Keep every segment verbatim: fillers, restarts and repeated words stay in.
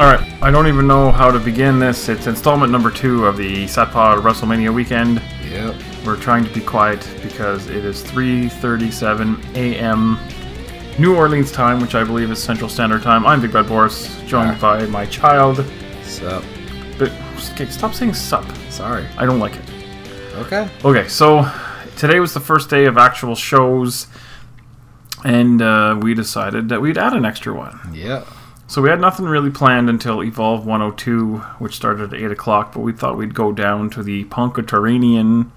Alright, I don't even know how to begin this. It's installment number two of the Satpod WrestleMania weekend. Yep. We're trying to be quiet because it is three thirty-seven a.m. New Orleans time, which I believe is Central Standard Time. I'm Big Bad Boris, joined ah. by my child. Sup. But stop saying sup. Sorry. I don't like it. Okay. Okay, so today was the first day of actual shows, and uh, we decided that we'd add an extra one. Yeah. So we had nothing really planned until Evolve one oh two, which started at eight o'clock, but we thought we'd go down to the Pontchartrain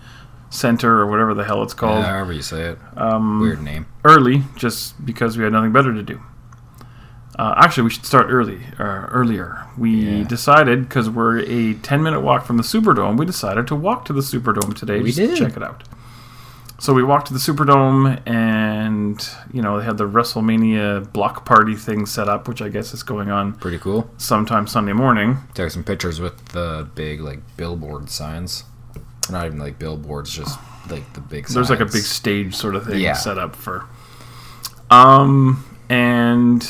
Center, or whatever the hell it's called. Yeah, however you say it. Um, Weird name. Early, just because we had nothing better to do. Uh, actually, we should start early, or earlier. We yeah. decided, because we're a ten-minute walk from the Superdome, we decided to walk to the Superdome today we just did. to check it out. So we walked to the Superdome, and, you know, they had the WrestleMania block party thing set up, which I guess is going on... Pretty cool. ...sometime Sunday morning. Took some pictures with the big, like, billboard signs. Not even, like, billboards, just, like, the big signs. There's, like, a big stage sort of thing yeah. set up for... Um, and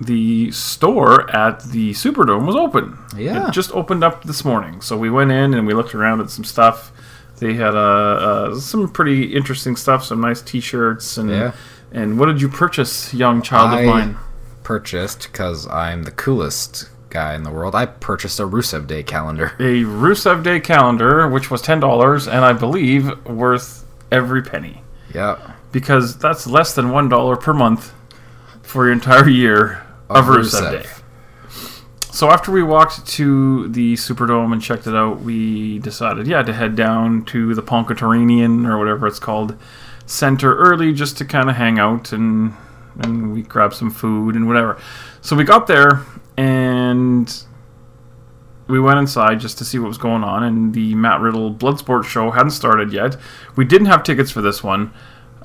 the store at the Superdome was open. Yeah. It just opened up this morning. So we went in, and we looked around at some stuff. They had uh, uh, some pretty interesting stuff, some nice T-shirts, and yeah. and what did you purchase, young child I of mine? Purchased, because I'm the coolest guy in the world, I purchased a Rusev Day calendar. A Rusev Day calendar, which was ten dollars, and I believe worth every penny. Yeah. Because that's less than one dollar per month for your entire year of, of Rusev. Rusev Day. So after we walked to the Superdome and checked it out, we decided, yeah, to head down to the Pontchartrain, or whatever it's called, center early just to kind of hang out, and and we grabbed some food and whatever. So we got there, and we went inside just to see what was going on, and the Matt Riddle Bloodsport show hadn't started yet. We didn't have tickets for this one.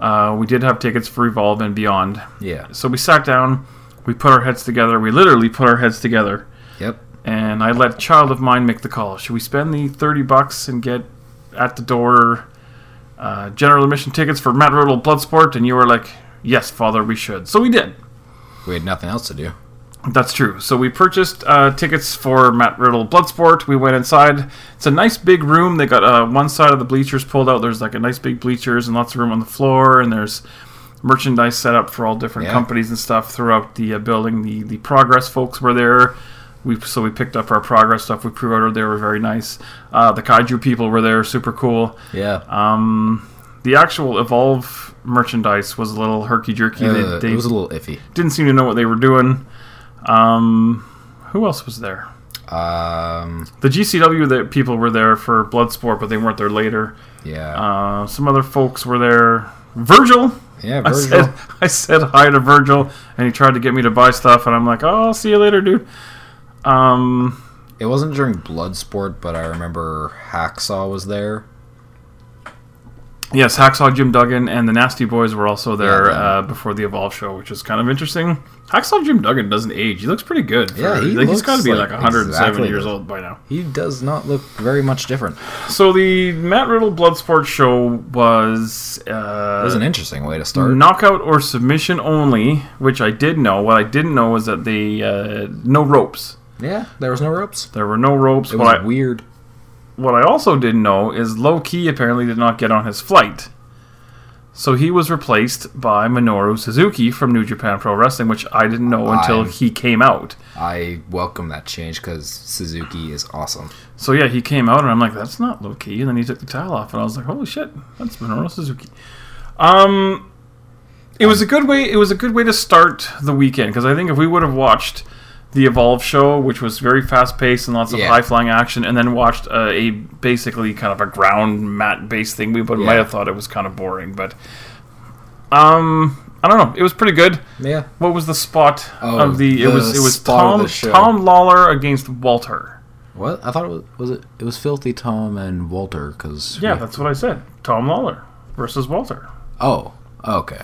Uh, we did have tickets for Evolve and Beyond. Yeah. So we sat down, we put our heads together, we literally put our heads together. Yep. And I let child of mine make the call. Should we spend the thirty bucks and get at the door uh, general admission tickets for Matt Riddle Bloodsport? And you were like, yes, father, we should. So we did. We had nothing else to do. That's true. So we purchased uh, tickets for Matt Riddle Bloodsport. We went inside. It's a nice big room. They got uh, one side of the bleachers pulled out. There's like a nice big bleachers and lots of room on the floor. And there's merchandise set up for all different yeah. companies and stuff throughout the uh, building. The, the Progress folks were there. We, so we picked up our Progress stuff. We pre-ordered. They were very nice. Uh, the Kaiju people were there. Super cool. Yeah. Um, the actual Evolve merchandise was a little herky-jerky. Uh, they, they it was a little iffy. Didn't seem to know what they were doing. Um, who else was there? Um, the G C W the people were there for Bloodsport, but they weren't there later. Yeah. Uh, some other folks were there. Virgil. Yeah, Virgil. I said, I said hi to Virgil, and he tried to get me to buy stuff, and I'm like, oh, I'll see you later, dude. Um, it wasn't during Bloodsport, but I remember Hacksaw was there. Yes, Hacksaw Jim Duggan and the Nasty Boys were also there yeah, uh, before the Evolve show, which is kind of interesting. Hacksaw Jim Duggan doesn't age. He looks pretty good. For, yeah, he like, looks he's got to be like, like one hundred seventy exactly years old by now. He does not look very much different. So the Matt Riddle Bloodsport show was... Uh, it was an interesting way to start. Knockout or submission only, which I did know. What I didn't know was that they... Uh, no ropes. Yeah, there was no ropes. There were no ropes. It was what I, weird. What I also didn't know is Low-Key apparently did not get on his flight. So he was replaced by Minoru Suzuki from New Japan Pro Wrestling, which I didn't know I'm, until he came out. I welcome that change because Suzuki is awesome. So yeah, he came out and I'm like, that's not Low-Key. And then he took the towel off and I was like, holy shit, that's Minoru Suzuki. Um, It was a good way, it was a good way to start the weekend because I think if we would have watched... the Evolve show, which was very fast-paced and lots of yeah. high-flying action, and then watched uh, a basically kind of a ground mat-based thing. We yeah. might have thought it was kind of boring, but um, I don't know. It was pretty good. Yeah. What was the spot oh, of the? It the was it was Tom Tom Lawler against Walter. What I thought it was, was it it was Filthy Tom and Walter because yeah, we, that's what I said. Tom Lawler versus Walter. Oh, okay.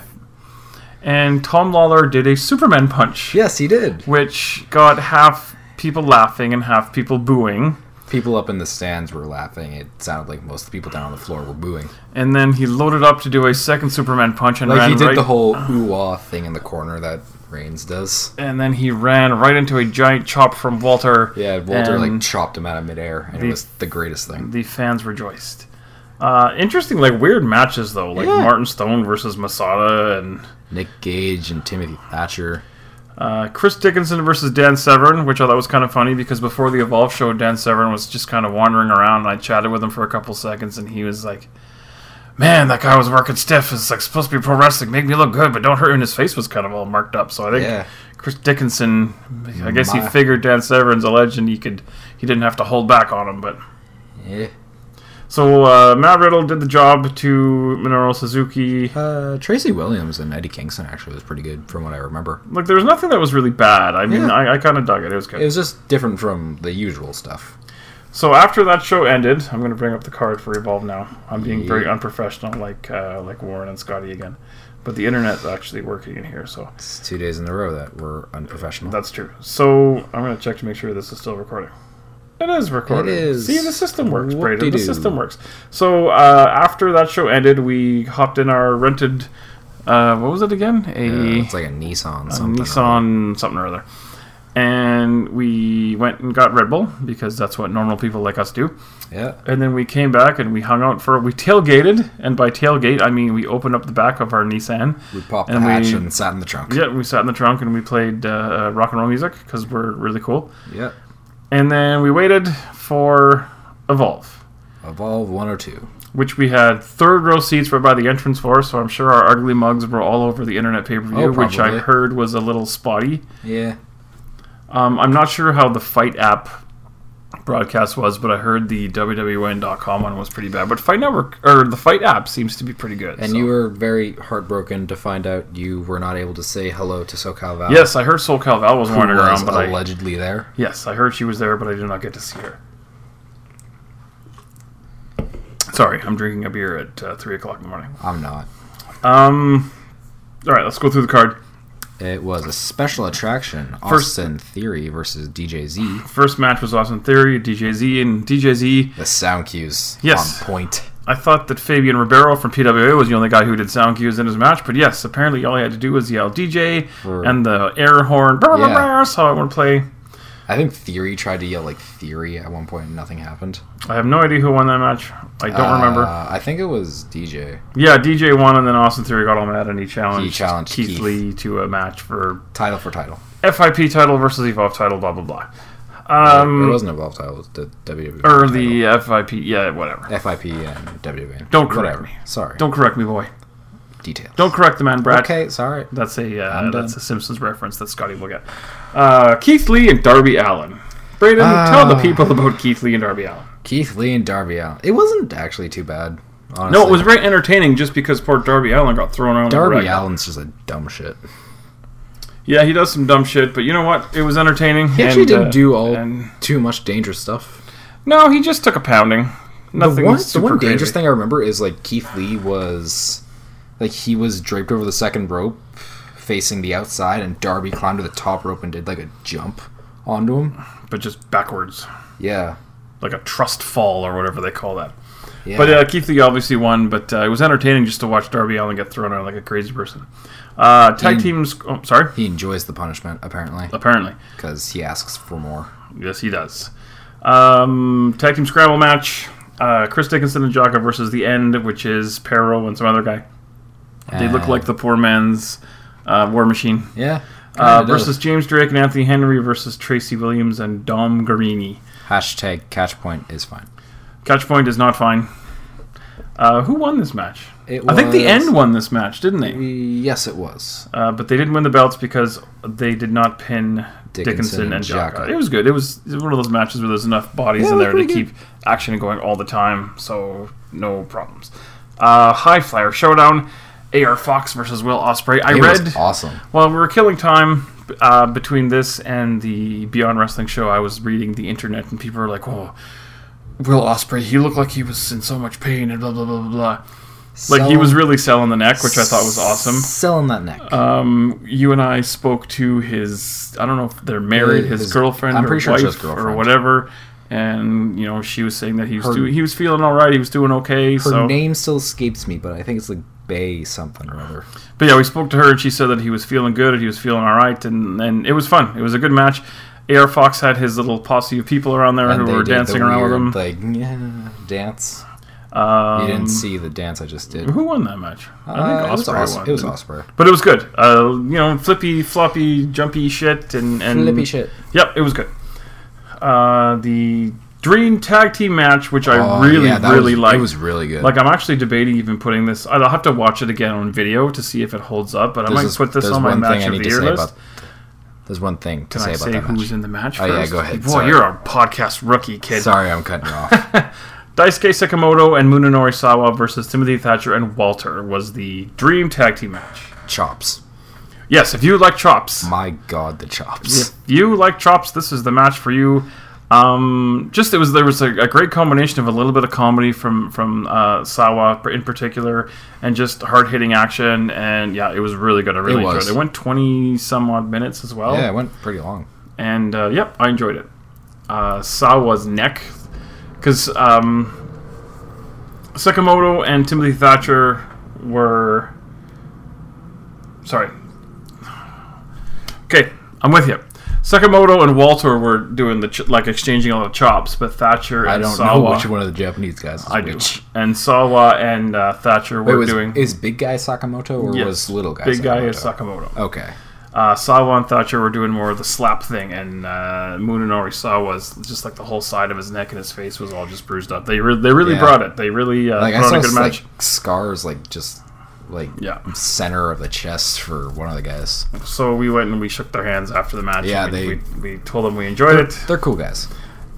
And Tom Lawler did a Superman punch. Yes, he did. Which got half people laughing and half people booing. People up in the stands were laughing. It sounded like most of the people down on the floor were booing. And then he loaded up to do a second Superman punch and like ran right... Like he did right... the whole ooh-ah thing in the corner that Reigns does. And then he ran right into a giant chop from Walter. Yeah, Walter like chopped him out of midair, and the, it was the greatest thing. The fans rejoiced. Uh, interesting, like weird matches though, like yeah. Martin Stone versus Masada and Nick Gage and Timothy Thatcher. Uh, Chris Dickinson versus Dan Severn, which I thought was kind of funny because before the Evolve show, Dan Severn was just kind of wandering around, and I chatted with him for a couple seconds, and he was like, "Man, that guy was working stiff. It's like supposed to be pro wrestling. Make me look good, but don't hurt him." And his face was kind of all marked up. So I think yeah. Chris Dickinson, I guess My. he figured Dan Severn's a legend. He could, he didn't have to hold back on him, but yeah. So uh, Matt Riddle did the job to Minoru Suzuki. Uh, Tracy Williams and Eddie Kingston actually was pretty good from what I remember. Like, there was nothing that was really bad. I mean, yeah. I, I kind of dug it. It was good. It was just different from the usual stuff. So after that show ended, I'm going to bring up the card for Evolve now. I'm being yeah. very unprofessional, like uh, like Warren and Scotty again. But the internet's actually working in here, so it's two days in a row that we're unprofessional. That's true. So I'm going to check to make sure this is still recording. It is recorded. It is. See, the system works, Brayden. The system works. So uh, after that show ended, we hopped in our rented. Uh, what was it again? A yeah, it's like a Nissan. A something Nissan or something or other. And we went and got Red Bull because that's what normal people like us do. Yeah. And then we came back and we hung out for we tailgated, and by tailgate I mean we opened up the back of our Nissan. We popped the hatch we, and sat in the trunk. Yeah, we sat in the trunk and we played uh, rock and roll music because we're really cool. Yeah. And then we waited for Evolve. Evolve one oh two. Which we had third row seats right by the entrance for, so I'm sure our ugly mugs were all over the internet pay-per-view, oh, which I heard was a little spotty. Yeah. Um, I'm not sure how the Fight app broadcast was, but I heard the W W N dot com one was pretty bad. But Fight Network, or the Fight app seems to be pretty good. And so. You were very heartbroken to find out you were not able to say hello to SoCal Val. Yes, I heard SoCal Val was wandering around, but allegedly I, there. Yes, I heard she was there, but I did not get to see her. Sorry, I'm drinking a beer at uh, three o'clock in the morning. I'm not. Um. All right, let's go through the card. It was a special attraction, Austin first, Theory versus D J Z. First match was Austin Theory, D J Z, and D J Z. The sound cues yes. on point. I thought that Fabian Ribeiro from P W A was the only guy who did sound cues in his match, but yes, apparently all he had to do was yell D J For, and the air horn, brr, yeah. brr, brr, so it would play. I think Theory tried to yell like Theory at one point and nothing happened. I have no idea who won that match. I don't uh, remember. I think it was D J. Yeah, D J won and then Austin Theory got all mad and he challenged, he challenged Keith, Keith Lee to a match for... Title for title. F I P title versus Evolve title, blah, blah, blah. Um, it wasn't Evolve title, it was the W W N Or the title. F I P, yeah, whatever. F I P and W W N. Don't correct whatever. me. Sorry. Don't correct me, boy. Details. Don't correct the man, Brad. Okay, sorry. That's a uh, that's a Simpsons reference that Scotty will get. Uh, Keith Lee and Darby Allin. Brayden, uh, tell the people about Keith Lee and Darby Allin. Keith Lee and Darby Allin. It wasn't actually too bad, honestly. No, it was very entertaining just because poor Darby Allin got thrown out. Darby Allin's just a dumb shit. Yeah, he does some dumb shit, but you know what? It was entertaining. He actually and, didn't uh, do all and... too much dangerous stuff. No, he just took a pounding. Nothing. The one, the one dangerous crazy. thing I remember is like Keith Lee was... Like, he was draped over the second rope, facing the outside, and Darby climbed to the top rope and did, like, a jump onto him. But just backwards. Yeah. Like a trust fall or whatever they call that. Yeah. But uh, Keith Lee obviously won, but uh, it was entertaining just to watch Darby Allin get thrown out like a crazy person. Uh, tag he, teams... Oh, sorry? He enjoys the punishment, apparently. Apparently. Because he asks for more. Yes, he does. Um, tag team scramble match. Uh, Chris Dickinson and Jocka versus The End, which is Perro and some other guy. They look like the poor man's uh, War Machine. Yeah. Uh, versus James Drake and Anthony Henry versus Tracy Williams and Dom Guarini. Hashtag Catchpoint is fine. Catchpoint is not fine. Uh, who won this match? It was... I think The End won this match, didn't they? Yes, it was. Uh, but they didn't win the belts because they did not pin Dickinson, Dickinson and Jocka. It was good. It was one of those matches where there's enough bodies yeah, in there to good. keep action going all the time, so no problems. Uh, High Flyer Showdown. A R Fox versus Will Ospreay. I it read was awesome. Well, we were killing time uh, between this and the Beyond Wrestling show. I was reading the internet, and people were like, "Whoa, Will Ospreay! He looked like he was in so much pain," and blah blah blah blah blah. Sell, like he was really selling the neck, which I thought was awesome. Selling that neck. Um, you and I spoke to his. I don't know if they're married. His, his girlfriend, I'm or pretty wife, sure it's his girlfriend, or whatever. And, you know, she was saying that he was her, doing, he was feeling all right. He was doing okay. Her so. name still escapes me, but I think it's like Bay something or other. But yeah, we spoke to her, and she said that he was feeling good, and he was feeling all right, and, and it was fun. It was a good match. A R Fox had his little posse of people around there and who were dancing the around with him. Like, yeah, dance. Um, you didn't see the dance I just did. Who won that match? I think uh, Ospreay it was Os- won. It was Ospreay. But it was good. Uh, you know, flippy, floppy, jumpy shit. and, and Flippy shit. Yep, it was good. Uh, the Dream Tag Team match, which I oh, really, yeah, really was, liked. It was really good. Like, I'm actually debating even putting this... I'll have to watch it again on video to see if it holds up, but I there's might put this on my match of the year list. There's one thing to Can say I about say that match. Can I say who's in the match first? Oh, yeah, go ahead. Boy, Sorry. You're a podcast rookie, kid. Sorry, I'm cutting you off. Daisuke Sekimoto and Munenori Sawa versus Timothy Thatcher and Walter was the Dream Tag Team match. Chops. Yes, if you like chops. My God, the chops. If you like chops, this is the match for you. Um, just it was there was a, a great combination of a little bit of comedy from from uh, Sawa in particular, and just hard hitting action, and yeah, it was really good. I really it enjoyed it. It went twenty some odd minutes as well. Yeah, it went pretty long. And uh, yep, I enjoyed it. Uh, Sawa's neck, because um, Sekimoto and Timothy Thatcher were sorry. Okay, I'm with you. Sekimoto and Walter were doing the ch- like exchanging a lot of chops, but Thatcher and Sawa... I don't know which one of the Japanese guys is I which. do. And Sawa and uh, Thatcher were Wait, was, doing... Is big guy Sakamoto or yes, was little guy Big Sakamoto? guy is Sakamoto. Okay. Uh, Sawa and Thatcher were doing more of the slap thing, and uh, Munenori Sawa's just like the whole side of his neck and his face was all just bruised up. They, re- they really yeah. brought it. They really uh, like, brought I saw a good match. Like, scars like just... like yeah. center of the chest for one of the guys. So we went and we shook their hands after the match. Yeah, and we, they, we, we told them we enjoyed they're, it. They're cool guys.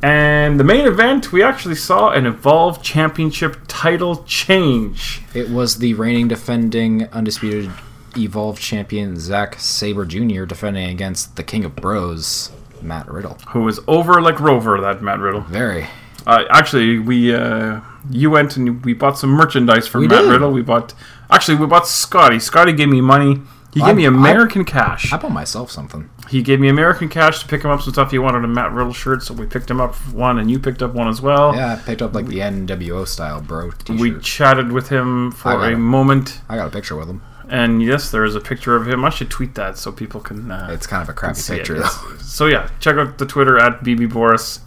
And the main event, we actually saw an Evolve Championship title change. It was the reigning, defending, undisputed Evolve champion Zack Sabre Junior defending against the King of Bros, Matt Riddle. Who is over like Rover, that Matt Riddle. Very. Uh, actually, we uh, you went and we bought some merchandise from we Matt did. Riddle. We bought... Actually, we bought Scotty. Scotty gave me money. He well, gave me American I, cash. I bought myself something. He gave me American cash to pick him up some stuff. He wanted a Matt Riddle shirt, so we picked him up one, and you picked up one as well. Yeah, I picked up like we, the N W O style bro t-shirt. We chatted with him for a, a moment. I got a picture with him. And yes, there is a picture of him. I should tweet that so people can uh, It's kind of a crappy picture, though. So yeah, check out the Twitter at B B Boris.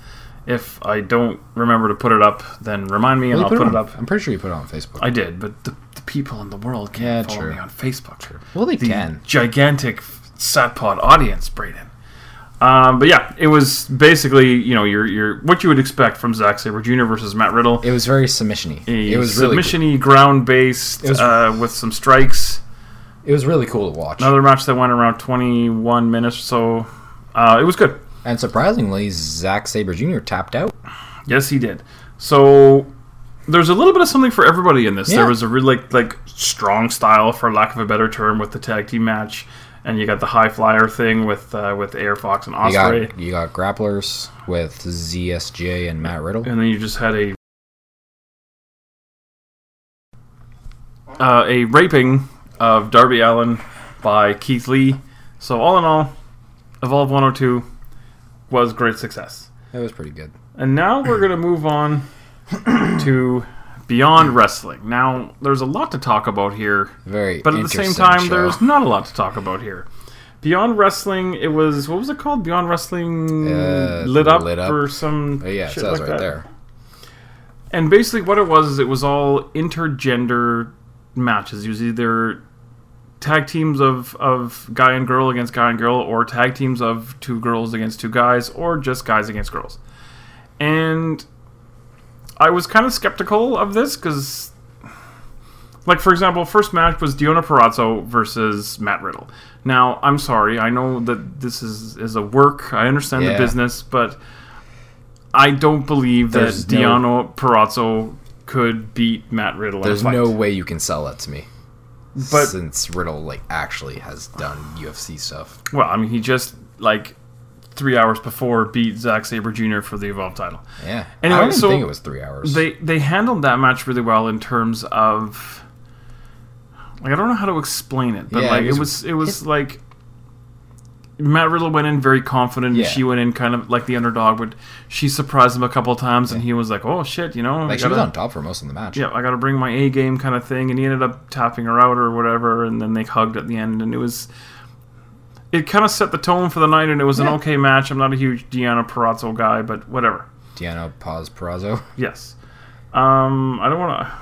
If I don't remember to put it up, then remind me well, and I'll put it, put it up. I'm pretty sure you put it on Facebook. I did, but... the people in the world can't yeah, follow true. me on Facebook. True. Well, they the can. Gigantic Satpod audience, Brayden. Um, but yeah, it was basically you know your your what you would expect from Zack Sabre Junior versus Matt Riddle. It was very submission-y. A it was submission-y, really cool. ground based uh, with some strikes. It was really cool to watch. Another match that went around twenty-one minutes or so. Uh, it was good. And surprisingly, Zack Sabre Junior tapped out. Yes, he did. So. There's a little bit of something for everybody in this. Yeah. There was a really like, like strong style, for lack of a better term, with the tag team match, and you got the high flyer thing with uh, with A R Fox and Ospreay. You got, you got grapplers with Z S J and Matt Riddle, and then you just had a uh, a raping of Darby Allin by Keith Lee. So all in all, Evolve one oh two was great success. It was pretty good. And now we're gonna move on. to Beyond Wrestling. Now, there's a lot to talk about here. Very But at the same time, show. there's not a lot to talk about here. Beyond Wrestling, it was... What was it called? Beyond Wrestling uh, Lit Up, lit up. or some oh, yeah, shit like that. Yeah, it says right that. there. And basically what it was, is it was all intergender matches. It was either tag teams of, of guy and girl against guy and girl, or tag teams of two girls against two guys, or just guys against girls. And... I was kind of skeptical of this because, like, for example, first match was Deonna Purrazzo versus Matt Riddle. Now, I'm sorry. I know that this is, is a work. I understand yeah. the business, but I don't believe There's that Deonna no, Purrazzo could beat Matt Riddle. There's in a fight. no way you can sell that to me. But, since Riddle, like, actually has done U F C stuff. Well, I mean, he just, like... three hours before beat Zack Sabre Junior for the Evolve title. Yeah. Anyway, I didn't so think it was three hours. They they handled that match really well in terms of like I don't know how to explain it, but yeah, like it was it was, it was it, like Matt Riddle went in very confident, and yeah. she went in kind of like the underdog, but she surprised him a couple of times, yeah. and he was like, oh, shit, you know. Like, gotta, she was on top for most of the match. Yeah, I got to bring my A-game kind of thing, and he ended up tapping her out or whatever, and then they hugged at the end, and it was... It kind of set the tone for the night, and it was yeah. an okay match. I'm not a huge Deonna Purrazzo guy, but whatever. Deonna Paz Purrazzo? Yes. Um, I don't want to...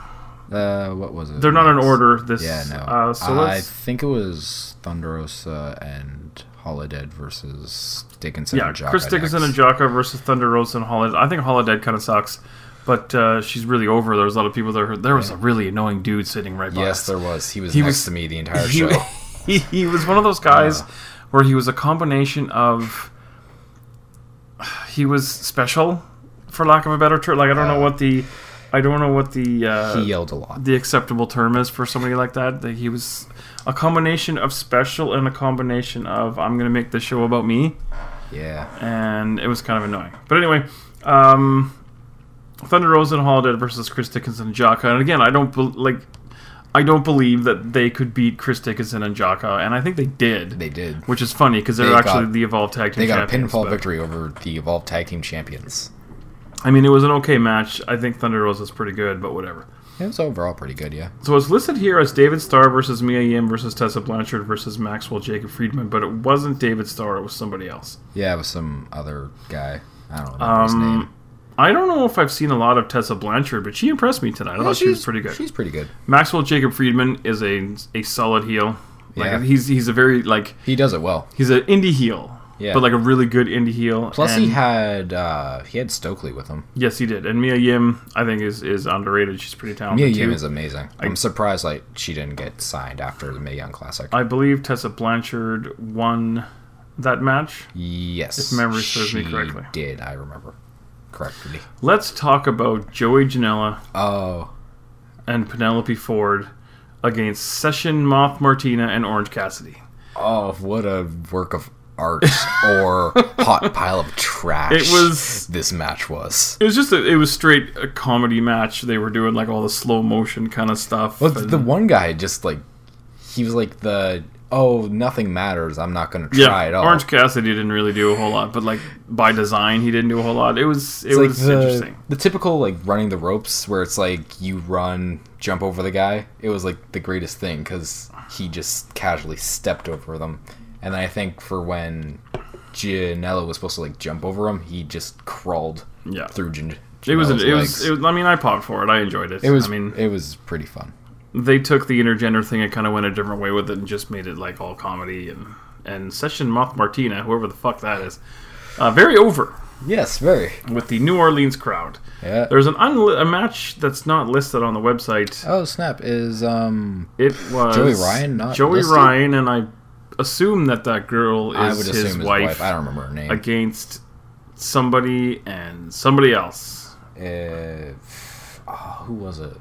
Uh, what was it? They're not in order. This, yeah, no. Uh, so uh, I think it was Thunder Rosa and Holodead versus Dickinson yeah, and Jocka. Yeah, Chris Dickinson next. and Jocka versus Thunder Rosa and Holodead. I think Holodead kind of sucks, but uh, she's really over. There was a lot of people there. There was yeah. a really annoying dude sitting right by yes, us. Yes, there was. He was he next was, to me the entire he, show. He, he was one of those guys uh, where he was a combination of... He was special, for lack of a better term. Like, I don't uh, know what the... I don't know what the uh, he yelled a lot. The acceptable term is for somebody like that. That he was a combination of special and a combination of I'm going to make this show about me. Yeah. And it was kind of annoying. But anyway, um, Thunder Rosa and Holodead versus Chris Dickinson and Jocka. And again, I don't be- like. I don't believe that they could beat Chris Dickinson and Jocka, and I think they did. They did. Which is funny because they're they actually got, the Evolve Tag Team. They got champions, a pinfall but. victory over the Evolve Tag Team champions. I mean, it was an okay match. I think Thunder Rosa's pretty good, but whatever. It was overall pretty good, yeah. So it's listed here as David Starr versus Mia Yim versus Tessa Blanchard versus Maxwell Jacob Friedman, but it wasn't David Starr. It was somebody else. Yeah, it was some other guy. I don't remember um, his name. I don't know if I've seen a lot of Tessa Blanchard, but she impressed me tonight. I yeah, thought she was pretty good. She's pretty good. Maxwell Jacob Friedman is a a solid heel. Like yeah. He's, he's a very, like... He does it well. He's an indie heel. Yeah. But like a really good indie heel. Plus and he had uh, he had Stokely with him. Yes, he did. And Mia Yim, I think, is, is underrated. She's pretty talented. Mia Yim too. is amazing. I, I'm surprised like she didn't get signed after the Mae Young Classic. I believe Tessa Blanchard won that match. Yes, if memory serves me correctly. She did. I remember correctly. Let's talk about Joey Janela. Oh, and Penelope Ford against Session Moth Martina and Orange Cassidy. Oh, what a work of art or hot pile of trash it was. This match was. It was just a, it was straight a comedy match. They were doing like all the slow motion kind of stuff. Well, and the one guy just like he was like the oh nothing matters. I'm not gonna try yeah, at all. Orange Cassidy didn't really do a whole lot, but like by design he didn't do a whole lot. It was it it's was like the, interesting. The typical like running the ropes where it's like you run jump over the guy. It was like the greatest thing because he just casually stepped over them. And then I think for when Janela was supposed to like jump over him, he just crawled yeah. through Janela's it was, legs. It was, it was. I mean, I popped for it. I enjoyed it. It was. I mean, it was pretty fun. They took the intergender thing and kind of went a different way with it, and just made it like all comedy and and Session Moth Martina, whoever the fuck that is, uh, very over. Yes, very. With the New Orleans crowd. Yeah. There's an unli- a match that's not listed on the website. Oh snap! Is um. It was Joey Ryan. Not Joey listed? Ryan and I. Assume that that girl is I would his, his wife, wife. I don't remember her name. Against somebody and somebody else. Uh, oh, who was it?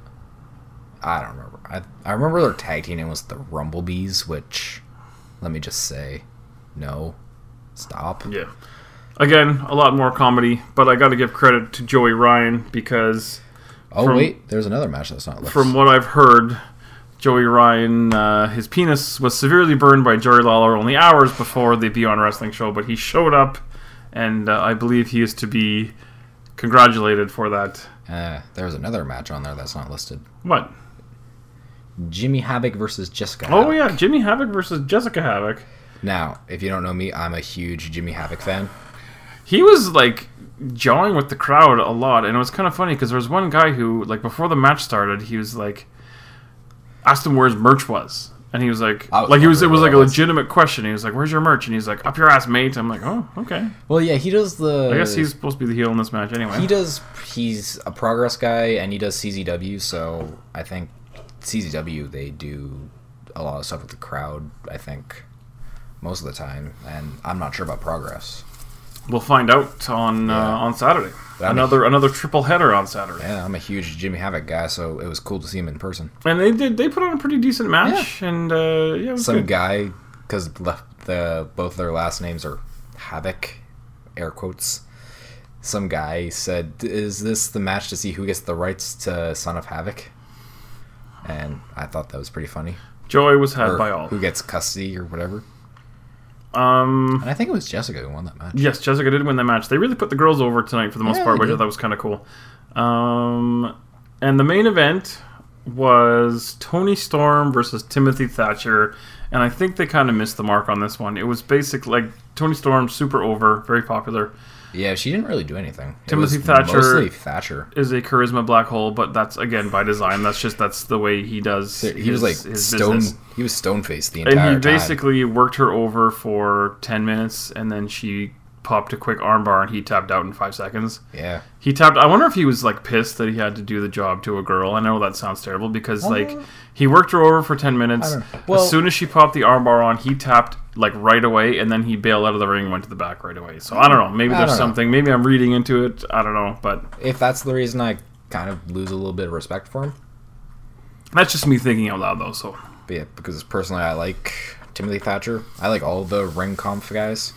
I don't remember. I I remember their tag team name was the Rumblebees, which let me just say, no, stop. Yeah. Again, a lot more comedy, but I got to give credit to Joey Ryan because. Oh from, wait, there's another match that's not listed. From what I've heard. Joey Ryan, uh, his penis was severely burned by Jerry Lawler only hours before the Beyond Wrestling show, but he showed up, and uh, I believe he is to be congratulated for that. Uh, there's another match on there that's not listed. What? Jimmy Havoc versus Jessicka Havok. Oh, yeah, Jimmy Havoc versus Jessicka Havok. Now, if you don't know me, I'm a huge Jimmy Havoc fan. He was, like... jawing with the crowd a lot, and it was kind of funny, because there was one guy who, like, before the match started, he was like... asked him where his merch was, and he was like, like he was. It was like a legitimate question. He was like, "Where's your merch?" And he's like, "Up your ass, mate." I'm like, "Oh, okay." Well, yeah, he does the. I guess he's supposed to be the heel in this match anyway. He does. He's a Progress guy, and he does C Z W. So I think C Z W they do a lot of stuff with the crowd. I think most of the time, and I'm not sure about Progress. We'll find out on yeah. uh, on Saturday. That'd another be... another triple header on Saturday. Yeah, I'm a huge Jimmy Havoc guy, so it was cool to see him in person. And they did they put on a pretty decent match, yeah. and uh, yeah, it was some good. guy because the both their last names are Havoc, air quotes. Some guy said, "Is this the match to see who gets the rights to Son of Havoc?" And I thought that was pretty funny. Joy was had or by all. Who gets custody or whatever? Um, and I think it was Jessicka who won that match. Yes, Jessicka did win that match. They really put the girls over tonight for the most yeah, part, which did. I thought was kind of cool. Um, and the main event was Toni Storm versus Timothy Thatcher, and I think they kind of missed the mark on this one. It was basically like Toni Storm, super over, very popular. Yeah, she didn't really do anything. Timothy Thatcher, mostly Thatcher is a charisma black hole, but that's again by design. That's just that's the way he does. He his, was like his stone. Business. He was stone faced the entire time. And he basically time. worked her over for ten minutes, and then she popped a quick armbar, and he tapped out in five seconds. Yeah, he tapped. I wonder if he was like pissed that he had to do the job to a girl. I know that sounds terrible because like know. he worked her over for ten minutes. Well, as soon as she popped the armbar on, he tapped. Like right away, and then he bailed out of the ring and went to the back right away. So I don't know. Maybe there's something. Maybe I'm reading into it. I don't know. But if that's the reason, I kind of lose a little bit of respect for him. That's just me thinking out loud, though. So but yeah, because personally, I like Timothy Thatcher. I like all the ring comp guys.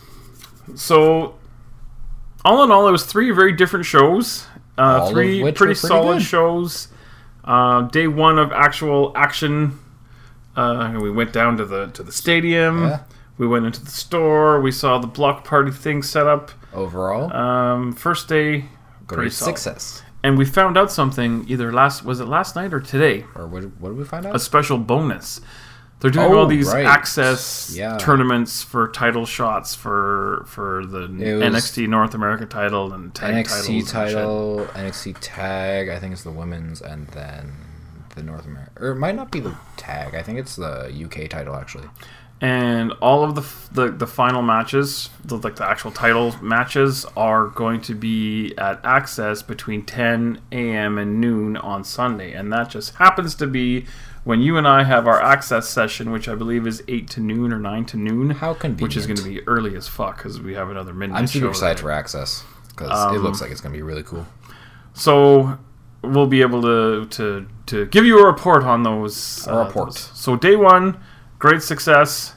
So all in all, it was three very different shows. Uh, three pretty, pretty solid good. shows. Uh, day one of actual action. Uh, we went down to the to the stadium. Yeah. We went into the store. We saw the block party thing set up. Overall, um, first day, great success. And we found out something. Either last was it last night or today? Or what? What did we find out? A special bonus. They're doing oh, all these right. access yeah. tournaments for title shots for for the N X T North America title and tag N X T title, and N X T tag. I think it's the women's, and then the North America. Or it might not be the tag. I think it's the U K title actually. And all of the the, the final matches, the, like the actual title matches, are going to be at Access between ten a.m. and noon on Sunday. And that just happens to be when you and I have our Access session, which I believe is eight to noon or nine to noon. How convenient. Which is going to be early as fuck because we have another midnight show. I'm super excited for Access because um, it looks like it's going to be really cool. So we'll be able to, to, to give you a report on those. A uh, report. Those. So day one... Great success.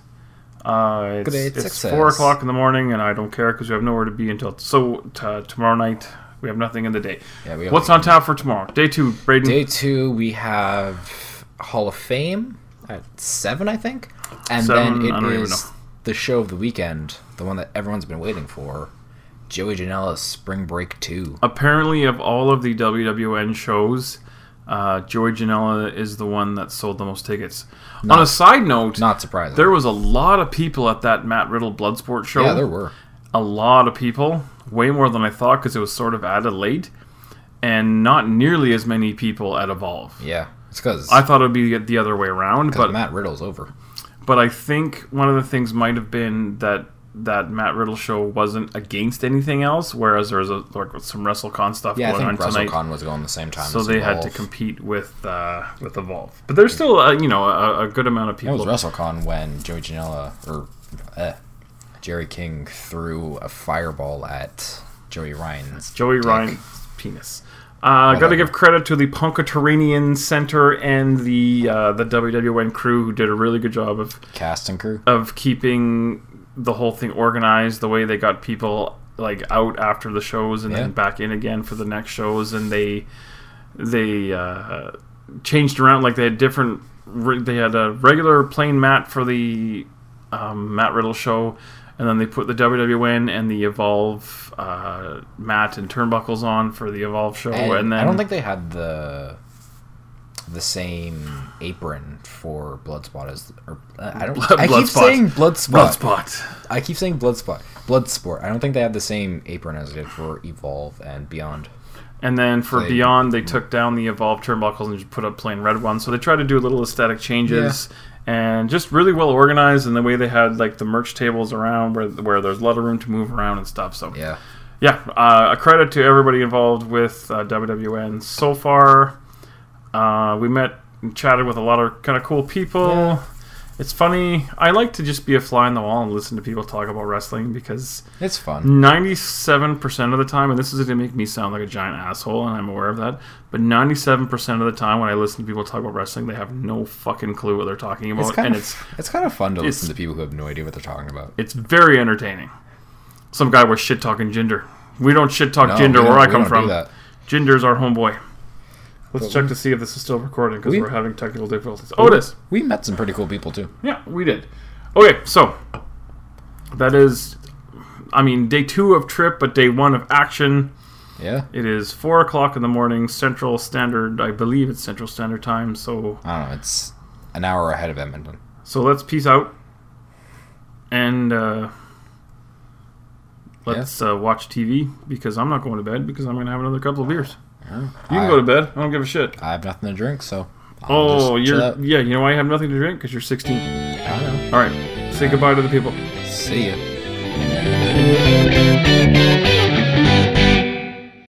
Uh, it's Great it's success. four o'clock in the morning, and I don't care because we have nowhere to be until so t- tomorrow night. We have nothing in the day. Yeah, we What's on tap for tomorrow? Day two, Braden. Day two, we have Hall of Fame at seven, I think, and seven, then it is the show of the weekend, the one that everyone's been waiting for. Joey Janela's Spring Break Two. Apparently, of all of the W W N shows. Uh, Joey Janela is the one that sold the most tickets. Not, on a side note, not surprising. There was a lot of people at that Matt Riddle Bloodsport show. Yeah, there were a lot of people, way more than I thought because it was sort of added late, and not nearly as many people at Evolve. Yeah, it's because I thought it would be the other way around. But Matt Riddle's over. But I think one of the things might have been that that Matt Riddle show wasn't against anything else, whereas there was a, like, some WrestleCon stuff yeah, going on tonight. Yeah, I think WrestleCon was going the same time. So they Evolve. had to compete with uh, with Evolve. But there's still uh, you know a, a good amount of people. It was WrestleCon when Joey Janela or uh, Jerry King threw a fireball at Joey Ryan's Joey dick. Ryan's penis. Uh, got to give credit to the Pontchartrain Center and the uh, the W W N crew who did a really good job of cast and crew of keeping the whole thing organized, the way they got people like out after the shows and yeah. then back in again for the next shows, and they they uh, changed around. Like they had different, they had a regular plain mat for the um, Matt Riddle show, and then they put the W W N and the Evolve uh, mat and turnbuckles on for the Evolve show. And, and then I don't think they had the the same apron for Bloodspot as or, uh, I don't Blood, I keep spot. saying Bloodspot Bloodspot I keep saying Bloodspot Bloodsport I don't think they have the same apron as they did for Evolve and Beyond. And then for they, Beyond they took down the Evolve turnbuckles and just put up plain red ones, so they tried to do little aesthetic changes yeah. and just really well organized, and the way they had like the merch tables around where where there's a lot of room to move around and stuff, so yeah yeah uh, a credit to everybody involved with uh, W W N so far. Uh, we met and chatted with a lot of kind of cool people. Yeah. It's funny. I like to just be a fly on the wall and listen to people talk about wrestling because it's fun. ninety-seven percent of the time, and this is going to make me sound like a giant asshole, and I'm aware of that, but ninety-seven percent of the time when I listen to people talk about wrestling, they have no fucking clue what they're talking about. It's kind, and of, it's, it's kind of fun to listen to people who have no idea what they're talking about. It's very entertaining. Some guy was shit-talking Jinder. We don't shit-talk no, Jinder where I come from. Jinder's our homeboy. Let's but check we, to see if this is still recording, because we, we're having technical difficulties. Oh, we, it is. We met some pretty cool people, too. Yeah, we did. Okay, so that is, I mean, day two of Trip, but day one of Action. Yeah. It is four o'clock in the morning Central Standard. I believe it's Central Standard Time. So I don't know. It's an hour ahead of Edmonton. So let's peace out, and uh, let's yeah. uh, watch T V because I'm not going to bed because I'm going to have another couple of beers. Yeah. You can I, go to bed. I don't give a shit. I have nothing to drink, so. I'll oh, you're yeah. You know why you have nothing to drink? Because you're sixteen. I don't know. All right. Say All goodbye right. to the people. See ya.